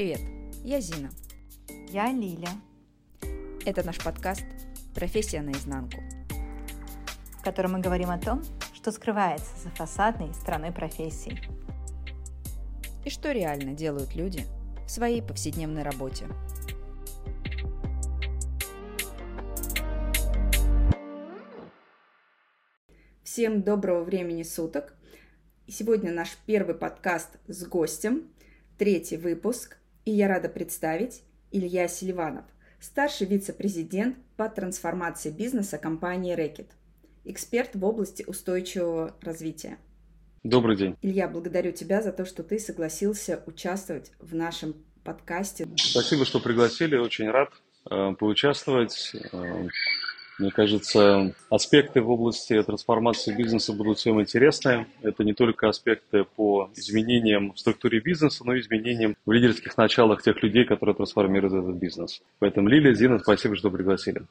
Привет, я Зина. Я Лиля. Это наш подкаст «Профессия наизнанку», в котором мы говорим о том, что скрывается за фасадной стороной профессии. И что реально делают люди в своей повседневной работе. Всем доброго времени суток. Сегодня наш первый подкаст с гостем, третий выпуск, и я рада представить Илья Селиванов, старший вице-президент по трансформации бизнеса компании Reckitt, эксперт в области устойчивого развития. Добрый день. Илья, благодарю тебя за то, что ты согласился участвовать в нашем подкасте. Спасибо, что пригласили, очень рад поучаствовать. Мне кажется, аспекты в области трансформации бизнеса будут всем интересны. Это не только аспекты по изменениям в структуре бизнеса, но и изменениям в лидерских началах тех людей, которые трансформируют этот бизнес. Поэтому, Лилия, Зина, спасибо, что пригласили.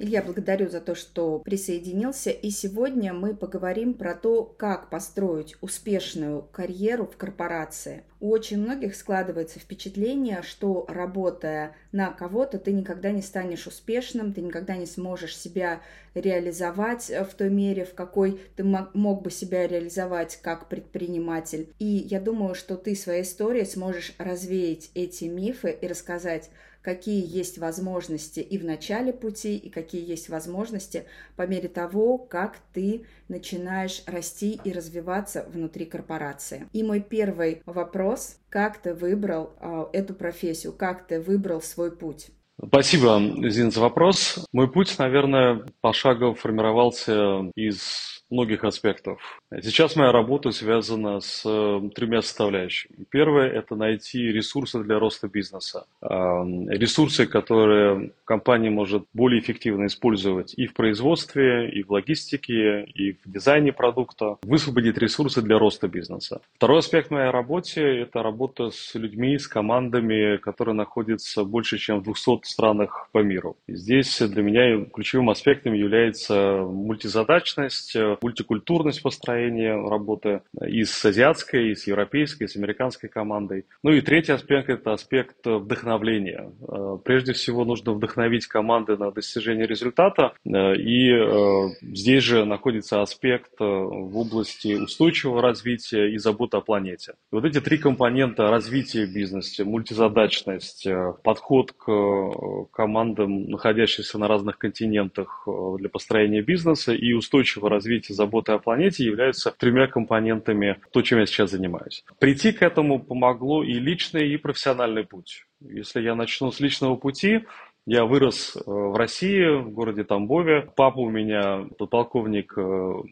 Илья, благодарю за то, что присоединился. И сегодня мы поговорим про то, как построить успешную карьеру в корпорации. У очень многих складывается впечатление, что, работая на кого-то, ты никогда не станешь успешным, ты никогда не сможешь себя реализовать в той мере, в какой ты мог бы себя реализовать как предприниматель. И я думаю, что ты своей историей сможешь развеять эти мифы и рассказать, какие есть возможности и в начале пути, и какие есть возможности по мере того, как ты начинаешь расти и развиваться внутри корпорации. И мой первый вопрос. Как ты выбрал эту профессию? Как ты выбрал свой путь? Спасибо, Зин, за вопрос. Мой путь, наверное, пошагово формировался из многих аспектов. Сейчас моя работа связана с тремя составляющими. Первое – это найти ресурсы для роста бизнеса. Ресурсы, которые компания может более эффективно использовать и в производстве, и в логистике, и в дизайне продукта. Высвободить ресурсы для роста бизнеса. Второй аспект моей работы – это работа с людьми, с командами, которые находятся больше, чем в 200 странах по миру. Здесь для меня ключевым аспектом является мультизадачность, мультикультурность построения работы и с азиатской, и с европейской, и с американской командой. Ну и третий аспект – это аспект вдохновления. Прежде всего нужно вдохновить команды на достижение результата, и здесь же находится аспект в области устойчивого развития и заботы о планете. И вот эти три компонента развития бизнеса, мультизадачность, подход к командам, находящимся на разных континентах для построения бизнеса и устойчивого развития заботы о планете являются тремя компонентами то, чем я сейчас занимаюсь. Прийти к этому помогло и личный, и профессиональный путь. Если я начну с личного пути, я вырос в России, в городе Тамбове. Папа у меня подполковник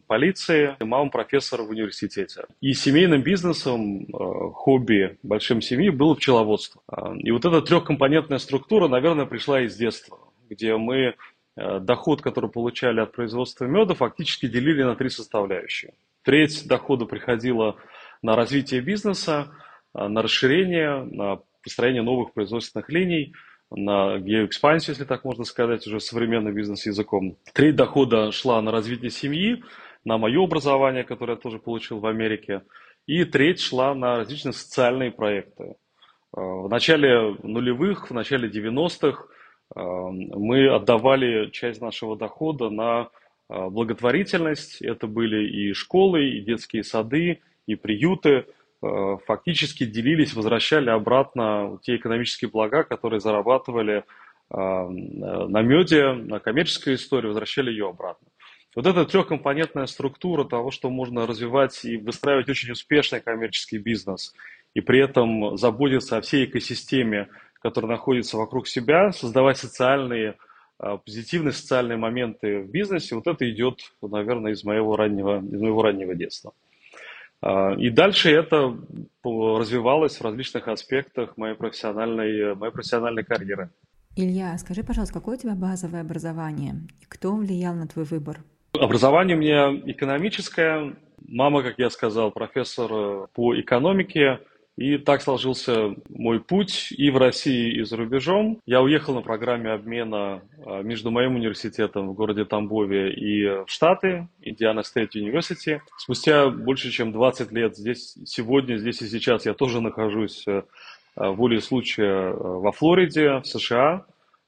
полиции, мама профессор в университете. И семейным бизнесом, хобби большим семьи было пчеловодство. И вот эта трехкомпонентная структура, наверное, пришла из детства, где мы доход, который получали от производства меда, фактически делили на три составляющие. Треть дохода приходила на развитие бизнеса, на расширение, на построение новых производственных линий, на геоэкспансию, если так можно сказать, уже современным бизнес-языком. Треть дохода шла на развитие семьи, на мое образование, которое я тоже получил в Америке, и треть шла на различные социальные проекты. В начале нулевых, в начале 90-х мы отдавали часть нашего дохода на благотворительность. Это были и школы, и детские сады, и приюты. Фактически делились, возвращали обратно те экономические блага, которые зарабатывали на меде, на коммерческой истории, возвращали ее обратно. Вот эта трехкомпонентная структура того, что можно развивать и выстраивать очень успешный коммерческий бизнес, и при этом заботиться о всей экосистеме, которые находятся вокруг себя, создавать социальные, позитивные социальные моменты в бизнесе, вот это идет, наверное, из моего раннего детства. И дальше это развивалось в различных аспектах моей профессиональной карьеры. Илья, скажи, пожалуйста, какое у тебя базовое образование и кто влиял на твой выбор? Образование у меня экономическое. Мама, как я сказал, профессор по экономике. И так сложился мой путь и в России, и за рубежом. Я уехал на программе обмена между моим университетом в городе Тамбове и в Штаты, Indiana State University. Спустя больше, чем 20 лет здесь, сегодня, здесь и сейчас я тоже нахожусь волей случая во Флориде, в США,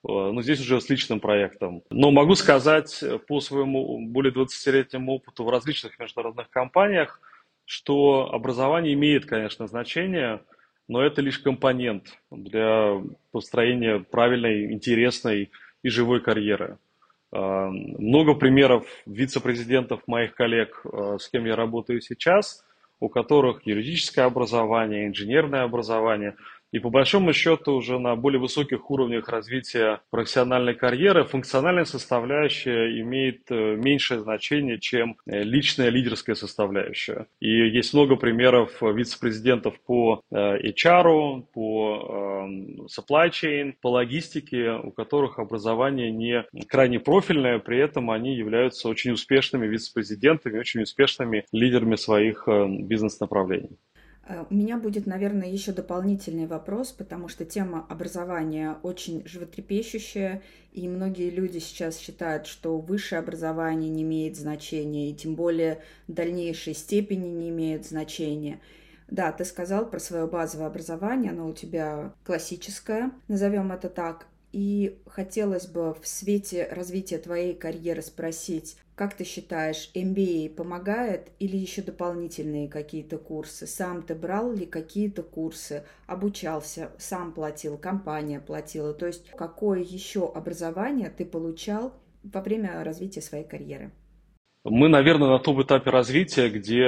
но здесь уже с личным проектом. Но могу сказать по своему более 20-летнему опыту в различных международных компаниях, что образование имеет, конечно, значение, но это лишь компонент для построения правильной, интересной и живой карьеры. Много примеров вице-президентов моих коллег, с кем я работаю сейчас, у которых юридическое образование, инженерное образование. И по большому счету уже на более высоких уровнях развития профессиональной карьеры функциональная составляющая имеет меньшее значение, чем личная лидерская составляющая. И есть много примеров вице-президентов по HR, по supply chain, по логистике, у которых образование не крайне профильное, при этом они являются очень успешными вице-президентами, очень успешными лидерами своих бизнес-направлений. У меня будет, наверное, еще дополнительный вопрос, потому что тема образования очень животрепещущая, и многие люди сейчас считают, что высшее образование не имеет значения, и тем более дальнейшие степени не имеют значения. Да, ты сказал про свое базовое образование, оно у тебя классическое, назовем это так. И хотелось бы в свете развития твоей карьеры спросить, как ты считаешь, MBA помогает или еще дополнительные какие-то курсы? Сам ты брал ли какие-то курсы, обучался, сам платил, компания платила? То есть какое еще образование ты получал во время развития своей карьеры? Мы, наверное, на том этапе развития, где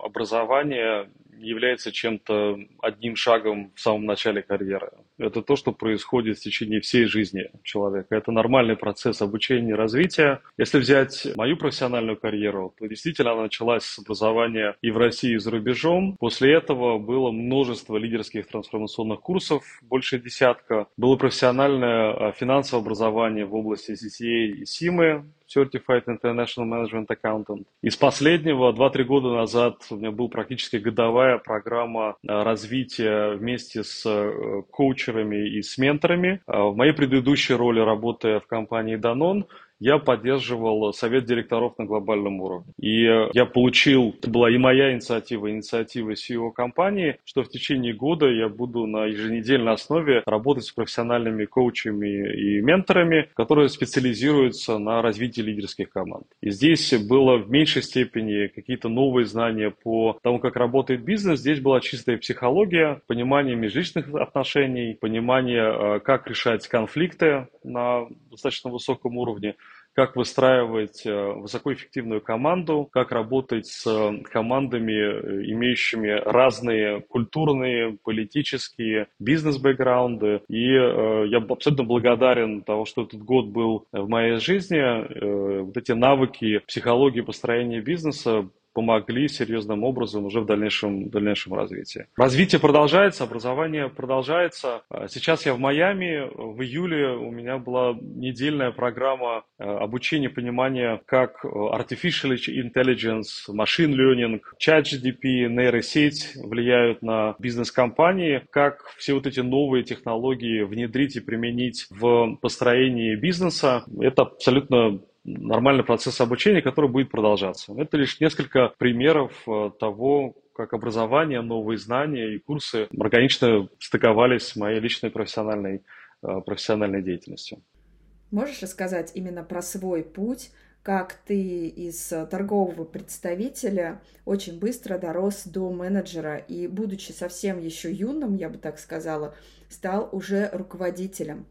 образование является чем-то одним шагом в самом начале карьеры. Это то, что происходит в течение всей жизни человека. Это нормальный процесс обучения и развития. Если взять мою профессиональную карьеру, то действительно она началась с образования и в России, и за рубежом. После этого было множество лидерских трансформационных курсов, больше десятка. Было профессиональное финансовое образование в области CFA и CIMA, Certified International Management Accountant. Из последнего 2-3 года назад у меня была практически годовая программа развития вместе с коучерами и с менторами. В моей предыдущей роли, работая в компании Danone, я поддерживал совет директоров на глобальном уровне. И я получил, это была и моя инициатива, инициатива CEO компании, что в течение года я буду на еженедельной основе работать с профессиональными коучами и менторами, которые специализируются на развитии лидерских команд. И здесь было в меньшей степени какие-то новые знания по тому, как работает бизнес. Здесь была чистая психология, понимание межличностных отношений, понимание, как решать конфликты на достаточно высоком уровне, как выстраивать высокоэффективную команду, как работать с командами, имеющими разные культурные, политические, бизнес-бэкграунды. И я абсолютно благодарен того, что этот год был в моей жизни. Вот эти навыки психологии построения бизнеса помогли серьезным образом уже в дальнейшем развитии. Развитие продолжается, образование продолжается. Сейчас я в Майами. В июле у меня была недельная программа обучения, понимания, как artificial intelligence, machine learning, ChatGPT, нейросеть влияют на бизнес-компании, как все вот эти новые технологии внедрить и применить в построении бизнеса. Это абсолютно нормальный процесс обучения, который будет продолжаться. Это лишь несколько примеров того, как образование, новые знания и курсы органично стыковались с моей личной профессиональной деятельностью. Можешь рассказать именно про свой путь, как ты из торгового представителя очень быстро дорос до менеджера и, будучи совсем еще юным, я бы так сказала, стал уже руководителем?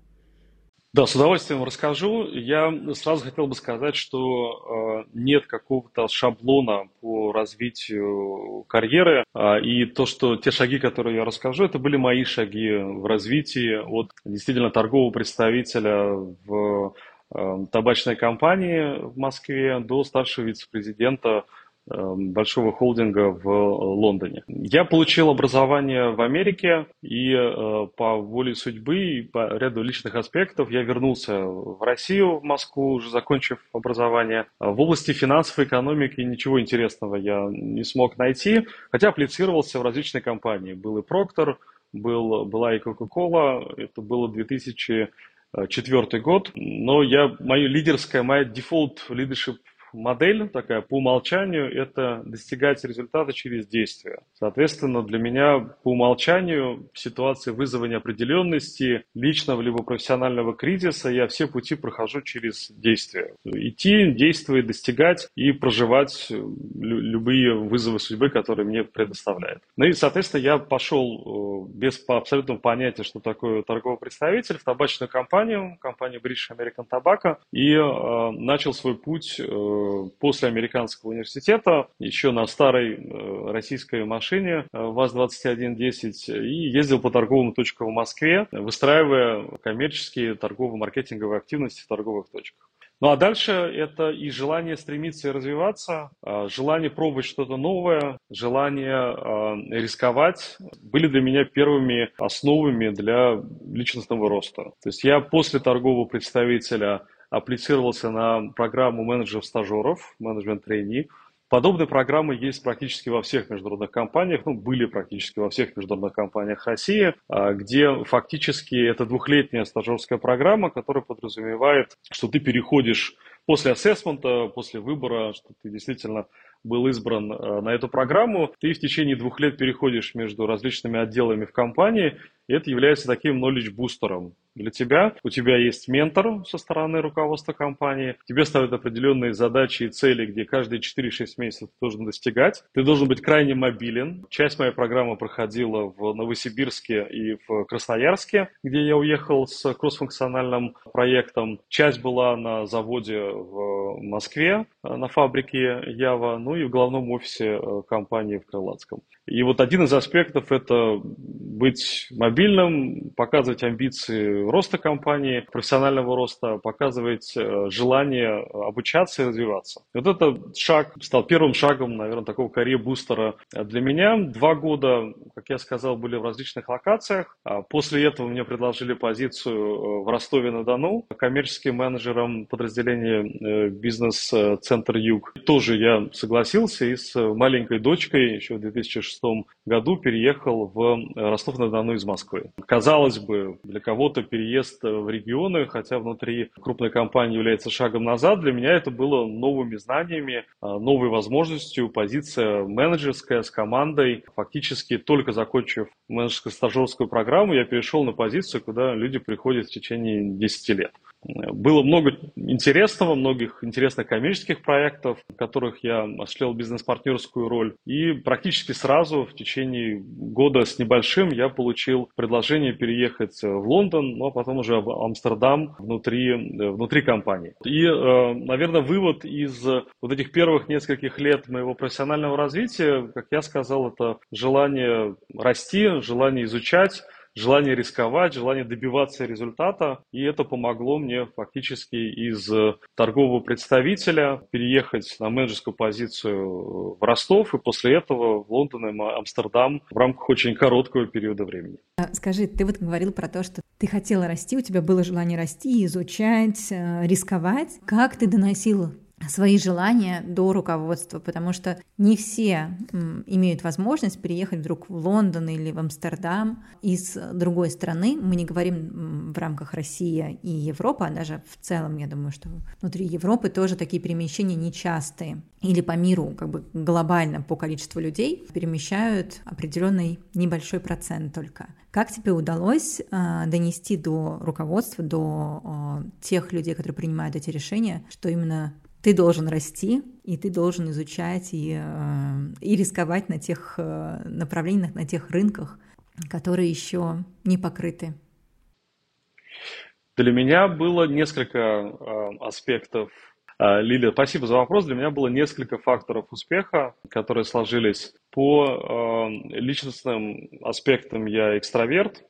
Да, с удовольствием расскажу. Я сразу хотел бы сказать, что нет какого-то шаблона по развитию карьеры. И то, что те шаги, которые я расскажу, это были мои шаги в развитии от действительно торгового представителя в табачной компании в Москве до старшего вице-президента большого холдинга в Лондоне. Я получил образование в Америке, и по воле судьбы и по ряду личных аспектов я вернулся в Россию, в Москву, уже закончив образование. В области финансовой экономики ничего интересного я не смог найти, хотя апплицировался в различные компании. Был и Procter, была и Coca-Cola, это было 2004 год, но моя дефолт-лидершип модель такая по умолчанию – это достигать результата через действие. Соответственно, для меня по умолчанию в ситуации вызова неопределенности, личного либо профессионального кризиса я все пути прохожу через действие. Идти, действовать, достигать и проживать любые вызовы судьбы, которые мне предоставляет. Ну и, соответственно, я пошел без абсолютного понятия, что такое торговый представитель, в табачную компанию British American Tobacco, и начал свой путь после американского университета, еще на старой российской машине ВАЗ-2110, и ездил по торговым точкам в Москве, выстраивая коммерческие торгово-маркетинговые активности в торговых точках. Ну а дальше это и желание стремиться и развиваться, желание пробовать что-то новое, желание рисковать были для меня первыми основами для личностного роста. То есть я после торгового представителя апплицировался на программу менеджеров-стажеров, менеджмент-трейни. Подобные программы есть практически во всех международных компаниях, были практически во всех международных компаниях России, где фактически это двухлетняя стажерская программа, которая подразумевает, что ты переходишь после ассессмента, после выбора, что ты действительно был избран на эту программу, ты в течение 2 лет переходишь между различными отделами в компании, и это является таким knowledge-бустером для тебя. У тебя есть ментор со стороны руководства компании, тебе ставят определенные задачи и цели, где каждые 4-6 месяцев ты должен достигать. Ты должен быть крайне мобилен. Часть моей программы проходила в Новосибирске и в Красноярске, где я уехал с кроссфункциональным проектом. Часть была на заводе в Москве, на фабрике Ява, ну и в главном офисе компании в Крылатском. И вот один из аспектов – это быть мобильным, показывать амбиции роста компании, профессионального роста, показывать желание обучаться и развиваться. Вот этот шаг стал первым шагом, наверное, такого карьер-бустера для меня. 2 года, как я сказал, были в различных локациях. После этого мне предложили позицию в Ростове-на-Дону коммерческим менеджером подразделения «Бизнес-центр Юг». Тоже я согласился и с маленькой дочкой еще в 2006 году переехал в Ростов-на-Дону из Москвы. Казалось бы, для кого-то переезд в регионы, хотя внутри крупной компании является шагом назад, для меня это было новыми знаниями, новой возможностью, позиция менеджерская с командой. Фактически только закончив менеджерско-стажерскую программу, я перешел на позицию, куда люди приходят в течение 10 лет. Было много интересного, многих интересных коммерческих проектов, в которых я осуществлял бизнес-партнерскую роль. И практически сразу, в течение года с небольшим, я получил предложение переехать в Лондон, а потом уже в Амстердам внутри компании. И, наверное, вывод из вот этих первых нескольких лет моего профессионального развития, как я сказал, это желание расти, желание изучать, желание рисковать, желание добиваться результата. И это помогло мне фактически из торгового представителя переехать на менеджерскую позицию в Ростов и после этого в Лондон и Амстердам в рамках очень короткого периода времени. Скажи, ты вот говорил про то, что ты хотела расти, у тебя было желание расти, изучать, рисковать. Как ты доносила свои желания до руководства, потому что не все имеют возможность переехать вдруг в Лондон или в Амстердам из другой страны. Мы не говорим в рамках России и Европы, а даже в целом, я думаю, что внутри Европы тоже такие перемещения нечастые. Или по миру, глобально по количеству людей перемещают определенный небольшой процент только. Как тебе удалось донести до руководства, до тех людей, которые принимают эти решения, что именно ты должен расти, и ты должен изучать и рисковать на тех направлениях, на тех рынках, которые еще не покрыты? Для меня было несколько аспектов. Лилия, спасибо за вопрос. Для меня было несколько факторов успеха, которые сложились. По личностным аспектам я экстраверт,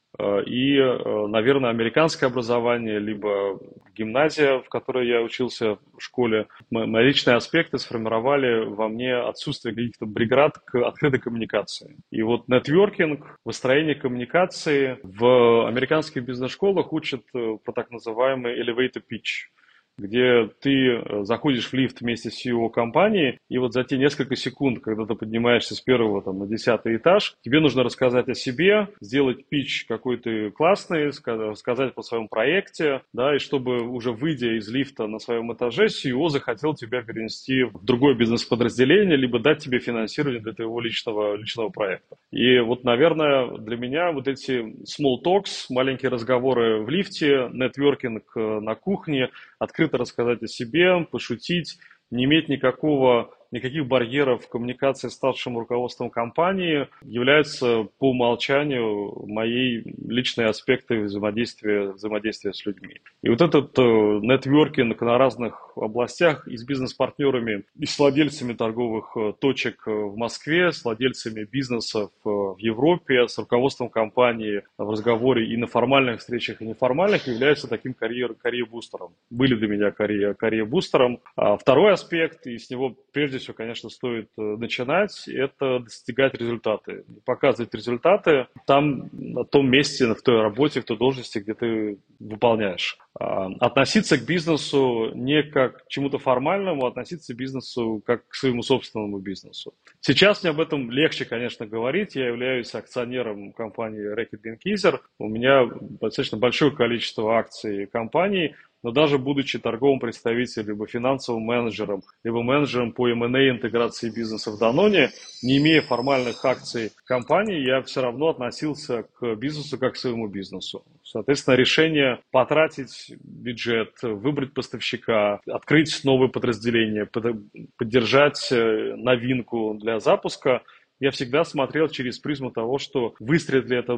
и, наверное, американское образование, либо гимназия, в которой я учился в школе, мои личные аспекты сформировали во мне отсутствие каких-то преград к открытой коммуникации. И вот нетворкинг, выстроение коммуникации в американских бизнес-школах учат про так называемый elevator pitch. где ты заходишь в лифт вместе с CEO компании, и вот за те несколько секунд, когда ты поднимаешься с первого там, на 10-й этаж, тебе нужно рассказать о себе, сделать питч какой ты классный, рассказать по своему проекте, да, и чтобы уже выйдя из лифта на своем этаже, CEO захотел тебя перенести в другое бизнес-подразделение, либо дать тебе финансирование для твоего личного проекта. И вот, наверное, для меня вот эти small talks, маленькие разговоры в лифте, нетворкинг на кухне, открытый рассказать о себе, пошутить, не иметь никаких барьеров в коммуникации с старшим руководством компании являются по умолчанию моей личной аспекты взаимодействия с людьми. И вот этот нетворкинг на разных областях и с бизнес-партнерами, и с владельцами торговых точек в Москве, с владельцами бизнесов в Европе, с руководством компании в разговоре и на формальных встречах, и неформальных является таким карьер-бустером. Были для меня карьер-бустером. А второй аспект, и с него прежде всего, конечно, стоит начинать, это достигать результаты, показывать результаты там, на том месте, в той работе, в той должности, где ты выполняешь. Относиться к бизнесу не как к чему-то формальному, а относиться к бизнесу как к своему собственному бизнесу. Сейчас мне об этом легче, конечно, говорить. Я являюсь акционером компании Reckitt Benckiser. У меня достаточно большое количество акций компаний, но даже будучи торговым представителем, либо финансовым менеджером, либо менеджером по M&A интеграции бизнеса в Danone, не имея формальных акций компании, я все равно относился к бизнесу как к своему бизнесу. Соответственно, решение потратить бюджет, выбрать поставщика, открыть новое подразделение, поддержать новинку для запуска – я всегда смотрел через призму того, что выстрелит ли это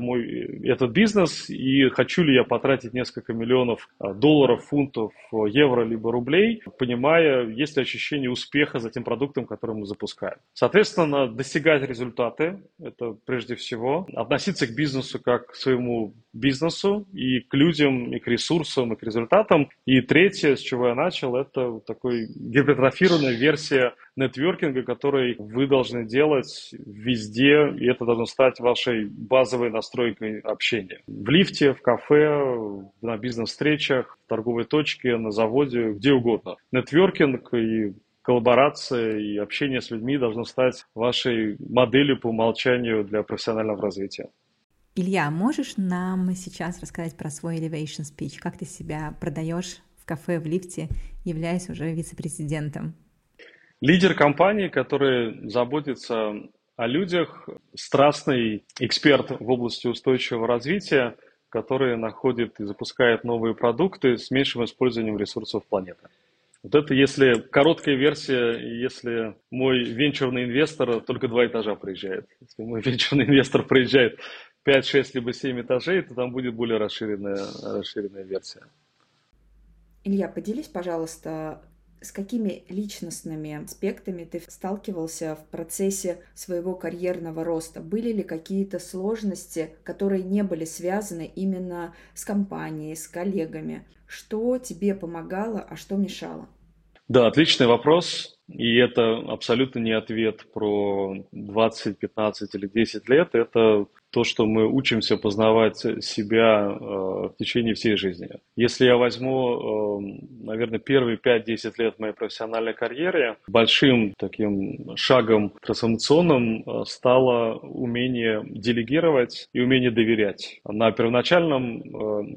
этот бизнес, и хочу ли я потратить несколько миллионов долларов, фунтов, евро, либо рублей, понимая, есть ли ощущение успеха за тем продуктом, который мы запускаем. Соответственно, достигать результаты, это прежде всего, относиться к бизнесу как к своему бизнесу, и к людям, и к ресурсам, и к результатам. И третье, с чего я начал, это такой гипертрофированная версия нетворкинга, который вы должны делать везде, и это должно стать вашей базовой настройкой общения. В лифте, в кафе, на бизнес-встречах, в торговой точке, на заводе, где угодно. Нетворкинг и коллаборация, и общение с людьми должно стать вашей моделью по умолчанию для профессионального развития. Илья, можешь нам сейчас рассказать про свой elevation speech? Как ты себя продаешь в кафе, в лифте, являясь уже вице-президентом? Лидер компании, который заботится о людях, страстный эксперт в области устойчивого развития, который находит и запускает новые продукты с меньшим использованием ресурсов планеты. Вот это если короткая версия, если мой венчурный инвестор только 2 этажа проезжает. Если мой венчурный инвестор проезжает 5, 6, либо 7 этажей, то там будет более расширенная версия. Илья, поделись, пожалуйста, с какими личностными аспектами ты сталкивался в процессе своего карьерного роста? Были ли какие-то сложности, которые не были связаны именно с компанией, с коллегами? Что тебе помогало, а что мешало? Да, отличный вопрос. И это абсолютно не ответ про 20, 15 или 10 лет. Это то, что мы учимся познавать себя в течение всей жизни. Если я возьму, наверное, первые 5-10 лет моей профессиональной карьеры, большим таким шагом трансформационным стало умение делегировать и умение доверять. На первоначальном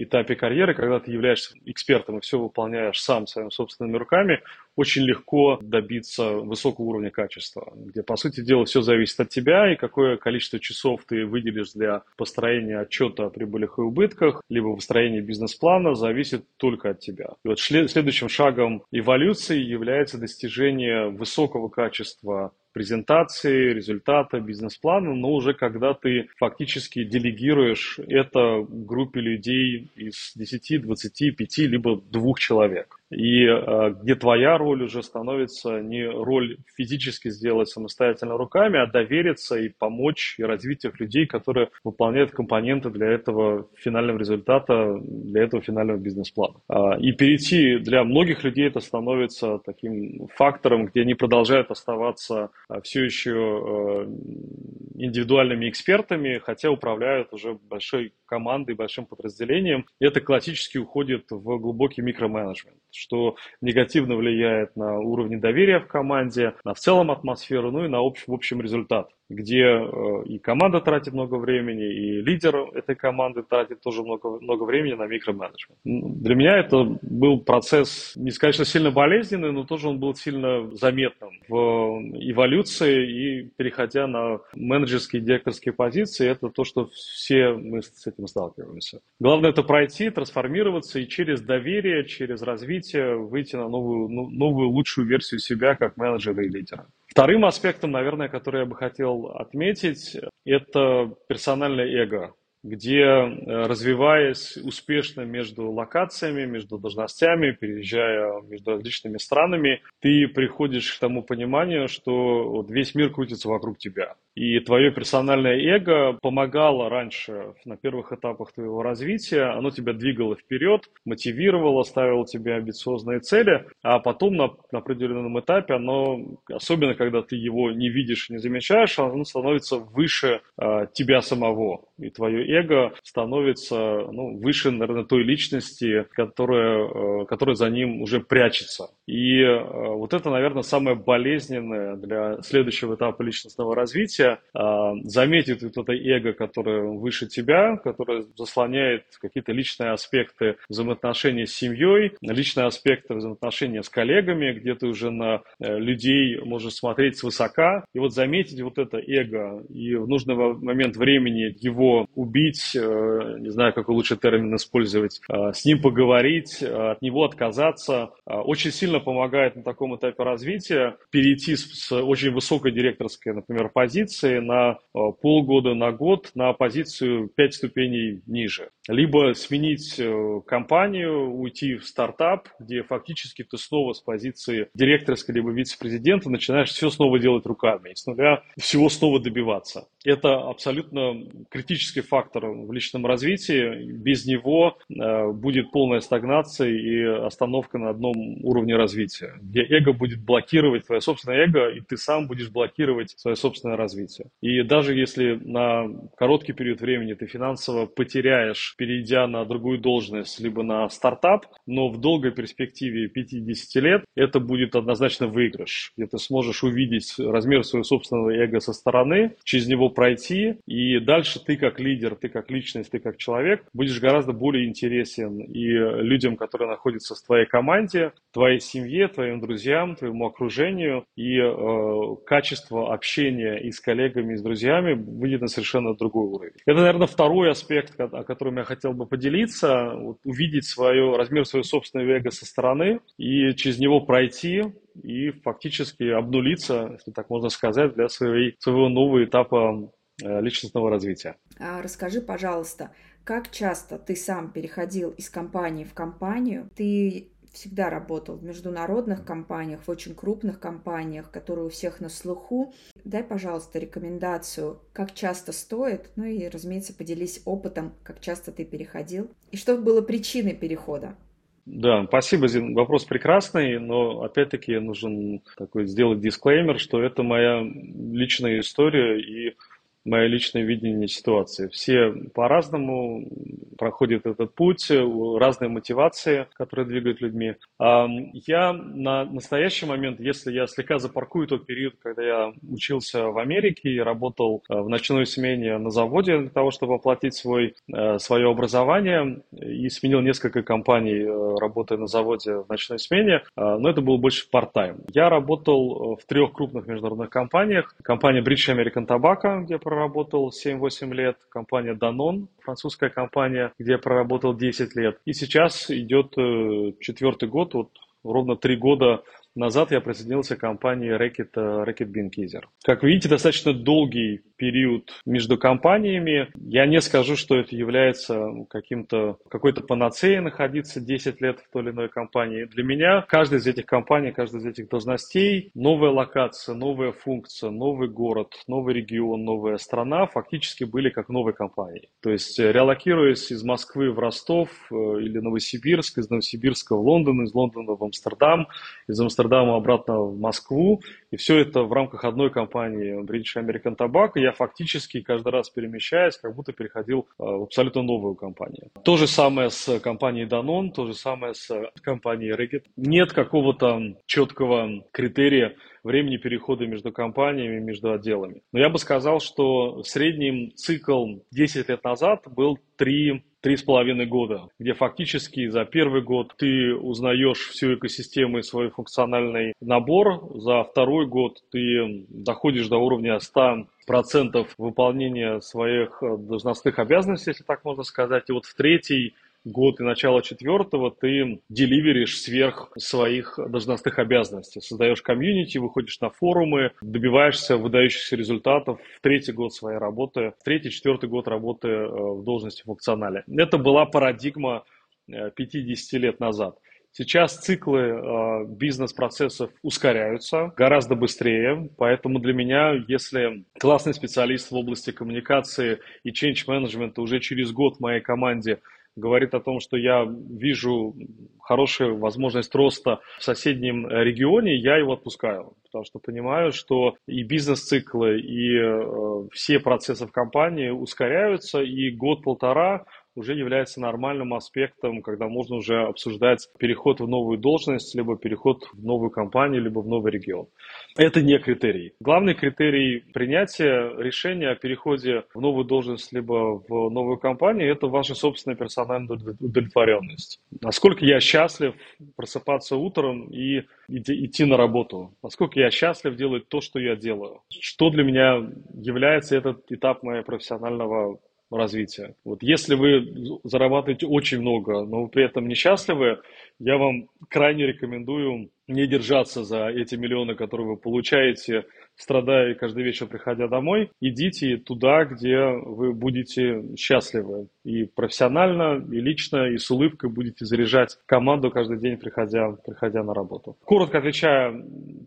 этапе карьеры, когда ты являешься экспертом и все выполняешь сам своими собственными руками, очень легко добиться высокого уровня качества, где, по сути дела, все зависит от тебя и какое количество часов ты выделишь для построения отчета о прибылях и убытках, либо построения бизнес-плана, зависит только от тебя. И вот следующим шагом эволюции является достижение высокого качества презентации, результата, бизнес-плана, но уже когда ты фактически делегируешь это группе людей из 10, 20, 5, либо 2 человек. И где твоя роль уже становится не роль физически сделать самостоятельно руками, а довериться и помочь и развить тех людей, которые выполняют компоненты для этого финального результата, для этого финального бизнес-плана. И перейти для многих людей это становится таким фактором, где они продолжают оставаться все еще индивидуальными экспертами, хотя управляют уже большой командой, большим подразделением. Это классически уходит в глубокий микроменеджмент, что негативно влияет на уровень доверия в команде, на в целом атмосферу, ну и на в общем результат, где и команда тратит много времени, и лидер этой команды тратит тоже много времени на микроменеджмент. Для меня это был процесс, не сказать, что сильно болезненный, но тоже он был сильно заметным в эволюции, и переходя на менеджерские и директорские позиции, это то, что все мы с этим сталкиваемся. Главное это пройти, трансформироваться и через доверие, через развитие выйти на новую лучшую версию себя как менеджера и лидера. Вторым аспектом, наверное, который я бы хотел отметить, это персональное эго, где, развиваясь успешно между локациями, между должностями, переезжая между различными странами, ты приходишь к тому пониманию, что весь мир крутится вокруг тебя. И твое персональное эго помогало раньше на первых этапах твоего развития, оно тебя двигало вперед, мотивировало, ставило тебе амбициозные цели, а потом на определенном этапе оно, особенно когда ты его не видишь, не замечаешь, оно становится выше тебя самого. И твое эго становится выше, наверное, той личности, которая за ним уже прячется. И вот это, наверное, самое болезненное для следующего этапа личностного развития. Заметит вот это эго, которое выше тебя, которое заслоняет какие-то личные аспекты взаимоотношения с семьей, личные аспекты взаимоотношения с коллегами, где ты уже на людей можешь смотреть свысока. И вот заметить вот это эго и в нужный момент времени его убить, не знаю, какой лучше термин использовать, с ним поговорить, от него отказаться, очень сильно помогает на таком этапе развития перейти с очень высокой директорской, например, позиции на полгода, на год, на позицию 5 ступеней ниже. Либо сменить компанию, уйти в стартап, где фактически ты снова с позиции директорской либо вице-президента начинаешь все снова делать руками, и с нуля всего снова добиваться. Это абсолютно критический фактор в личном развитии. Без него будет полная стагнация и остановка на одном уровне развития, где эго будет блокировать твое собственное эго, и ты сам будешь блокировать свое собственное развитие. И даже если на короткий период времени ты финансово потеряешь, перейдя на другую должность, либо на стартап, но в долгой перспективе 5-10 лет это будет однозначно выигрыш, где ты сможешь увидеть размер своего собственного эго со стороны, через него пройти, и дальше ты как лидер, ты как личность, ты как человек будешь гораздо более интересен и людям, которые находятся в твоей команде, твоей семье, твоим друзьям, твоему окружению, и качество общения и с коллегами, и с друзьями выйдет на совершенно другой уровень. Это, наверное, второй аспект, о котором я хотел бы поделиться, вот, увидеть размер своего собственного эго со стороны и через него пройти, и фактически обнулиться, если так можно сказать, для своего нового этапа личностного развития. Расскажи, пожалуйста, как часто ты сам переходил из компании в компанию? Ты всегда работал в международных компаниях, в очень крупных компаниях, которые у всех на слуху. Дай, пожалуйста, рекомендацию, как часто стоит, ну и, разумеется, поделись опытом, как часто ты переходил, и что было причиной перехода. Да, спасибо, Зин. Вопрос прекрасный, но опять-таки нужен такой сделать дисклеймер, что это моя личная история и мое личное видение ситуации. Все по-разному проходят этот путь, разные мотивации, которые двигают людьми. Я на настоящий момент, если я слегка запаркую тот период, когда я учился в Америке и работал в ночной смене на заводе для того, чтобы оплатить свое образование, и сменил несколько компаний, работая на заводе в ночной смене, но это было больше part-time. Я работал в 3 крупных международных компаниях. Компания British American Tobacco, где я проработал 7-8 лет, компания Danone, французская компания, где я проработал 10 лет. И сейчас идет 4-й год, вот ровно 3 года назад я присоединился к компании Reckitt Benckiser. Как видите, достаточно долгий период между компаниями. Я не скажу, что это является какой-то панацеей находиться 10 лет в той или иной компании. Для меня каждая из этих компаний, каждая из этих должностей, новая локация, новая функция, новый город, новый регион, новая страна фактически были как новые компании. То есть релокируясь из Москвы в Ростов или Новосибирск, из Новосибирска в Лондон, из Лондона в Амстердам, из Амстердама Амстердама обратно в Москву. И все это в рамках одной компании British American Tobacco. Я фактически каждый раз перемещаясь, как будто переходил в абсолютно новую компанию. То же самое с компанией Danone, то же самое с компанией Reckitt. Нет какого-то четкого критерия времени перехода между компаниями, между отделами. Но я бы сказал, что в среднем цикл 10 лет назад был 3,5 года, где фактически за первый год ты узнаешь всю экосистему и свой функциональный набор, за второй год ты доходишь до уровня 100% выполнения своих должностных обязанностей, если так можно сказать, и вот в третий год и начало четвертого ты деливеришь сверх своих должностных обязанностей. Создаешь комьюнити, выходишь на форумы, добиваешься выдающихся результатов в третий год своей работы, в третий-четвертый год работы в должности функционале. Это была парадигма 50 лет назад. Сейчас циклы бизнес-процессов ускоряются гораздо быстрее, поэтому для меня, если классный специалист в области коммуникации и change management уже через год в моей команде говорит о том, что я вижу хорошую возможность роста в соседнем регионе, я его отпускаю, потому что понимаю, что и бизнес-циклы, и все процессы в компании ускоряются, и год-полтора уже является нормальным аспектом, когда можно уже обсуждать переход в новую должность, либо переход в новую компанию, либо в новый регион. Это не критерий. Главный критерий принятия решения о переходе в новую должность, либо в новую компанию, это ваша собственная персональная удовлетворенность. Насколько я счастлив просыпаться утром и идти на работу. Насколько я счастлив делать то, что я делаю. Что для меня является этот этап моего профессионального развития. Вот если вы зарабатываете очень много, но вы при этом несчастливы, я вам крайне рекомендую не держаться за эти миллионы, которые вы получаете, страдая каждый вечер, приходя домой. Идите туда, где вы будете счастливы. И профессионально, и лично, и с улыбкой будете заряжать команду каждый день, приходя на работу. Коротко отвечая,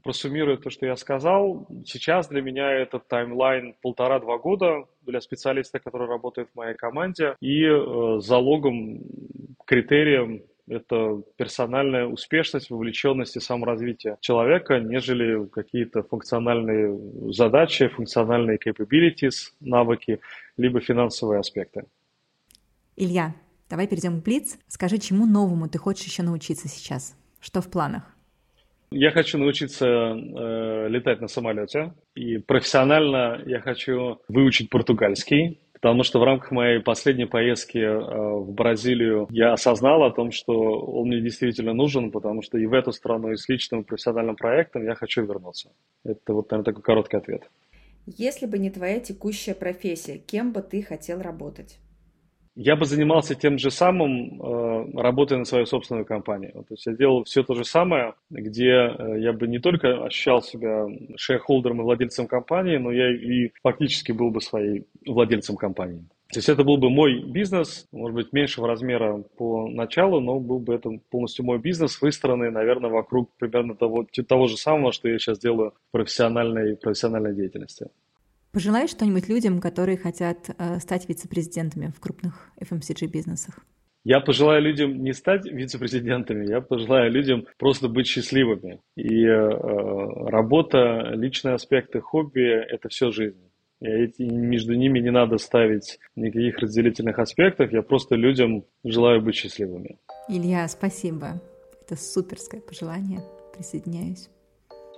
просуммирую то, что я сказал. Сейчас для меня этот таймлайн 1,5-2 года для специалиста, который работает в моей команде. И залогом, критерием, это персональная успешность, вовлеченность и саморазвитие человека, нежели какие-то функциональные задачи, функциональные capabilities, навыки, либо финансовые аспекты. Илья, давай перейдем к Блиц. Скажи, чему новому ты хочешь еще научиться сейчас? Что в планах? Я хочу научиться летать на самолете. И профессионально я хочу выучить португальский. Потому что в рамках моей последней поездки в Бразилию я осознал о том, что он мне действительно нужен, потому что и в эту страну, и с личным профессиональным проектом я хочу вернуться. Это вот, наверное, такой короткий ответ. Если бы не твоя текущая профессия, кем бы ты хотел работать? Я бы занимался тем же самым, работая на свою собственную компанию. То есть я делал все то же самое, где я бы не только ощущал себя шерхолдером и владельцем компании, но я и фактически был бы своим владельцем компании. То есть это был бы мой бизнес, может быть, меньшего размера по началу, но был бы это полностью мой бизнес, выстроенный, наверное, вокруг примерно того же самого, что я сейчас делаю в профессиональной деятельности. Пожелаешь что-нибудь людям, которые хотят стать вице-президентами в крупных FMCG-бизнесах? Я пожелаю людям не стать вице-президентами, я пожелаю людям просто быть счастливыми. И работа, личные аспекты, хобби – это все жизнь. И между ними не надо ставить никаких разделительных аспектов, я просто людям желаю быть счастливыми. Илья, спасибо. Это суперское пожелание. Присоединяюсь.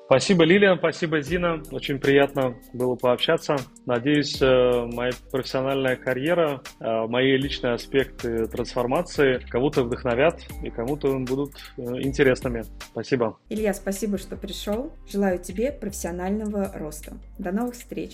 Спасибо, Лилия, спасибо, Зина. Очень приятно было пообщаться. Надеюсь, моя профессиональная карьера, мои личные аспекты трансформации кого-то вдохновят и кому-то будут интересными. Спасибо. Илья, спасибо, что пришел. Желаю тебе профессионального роста. До новых встреч.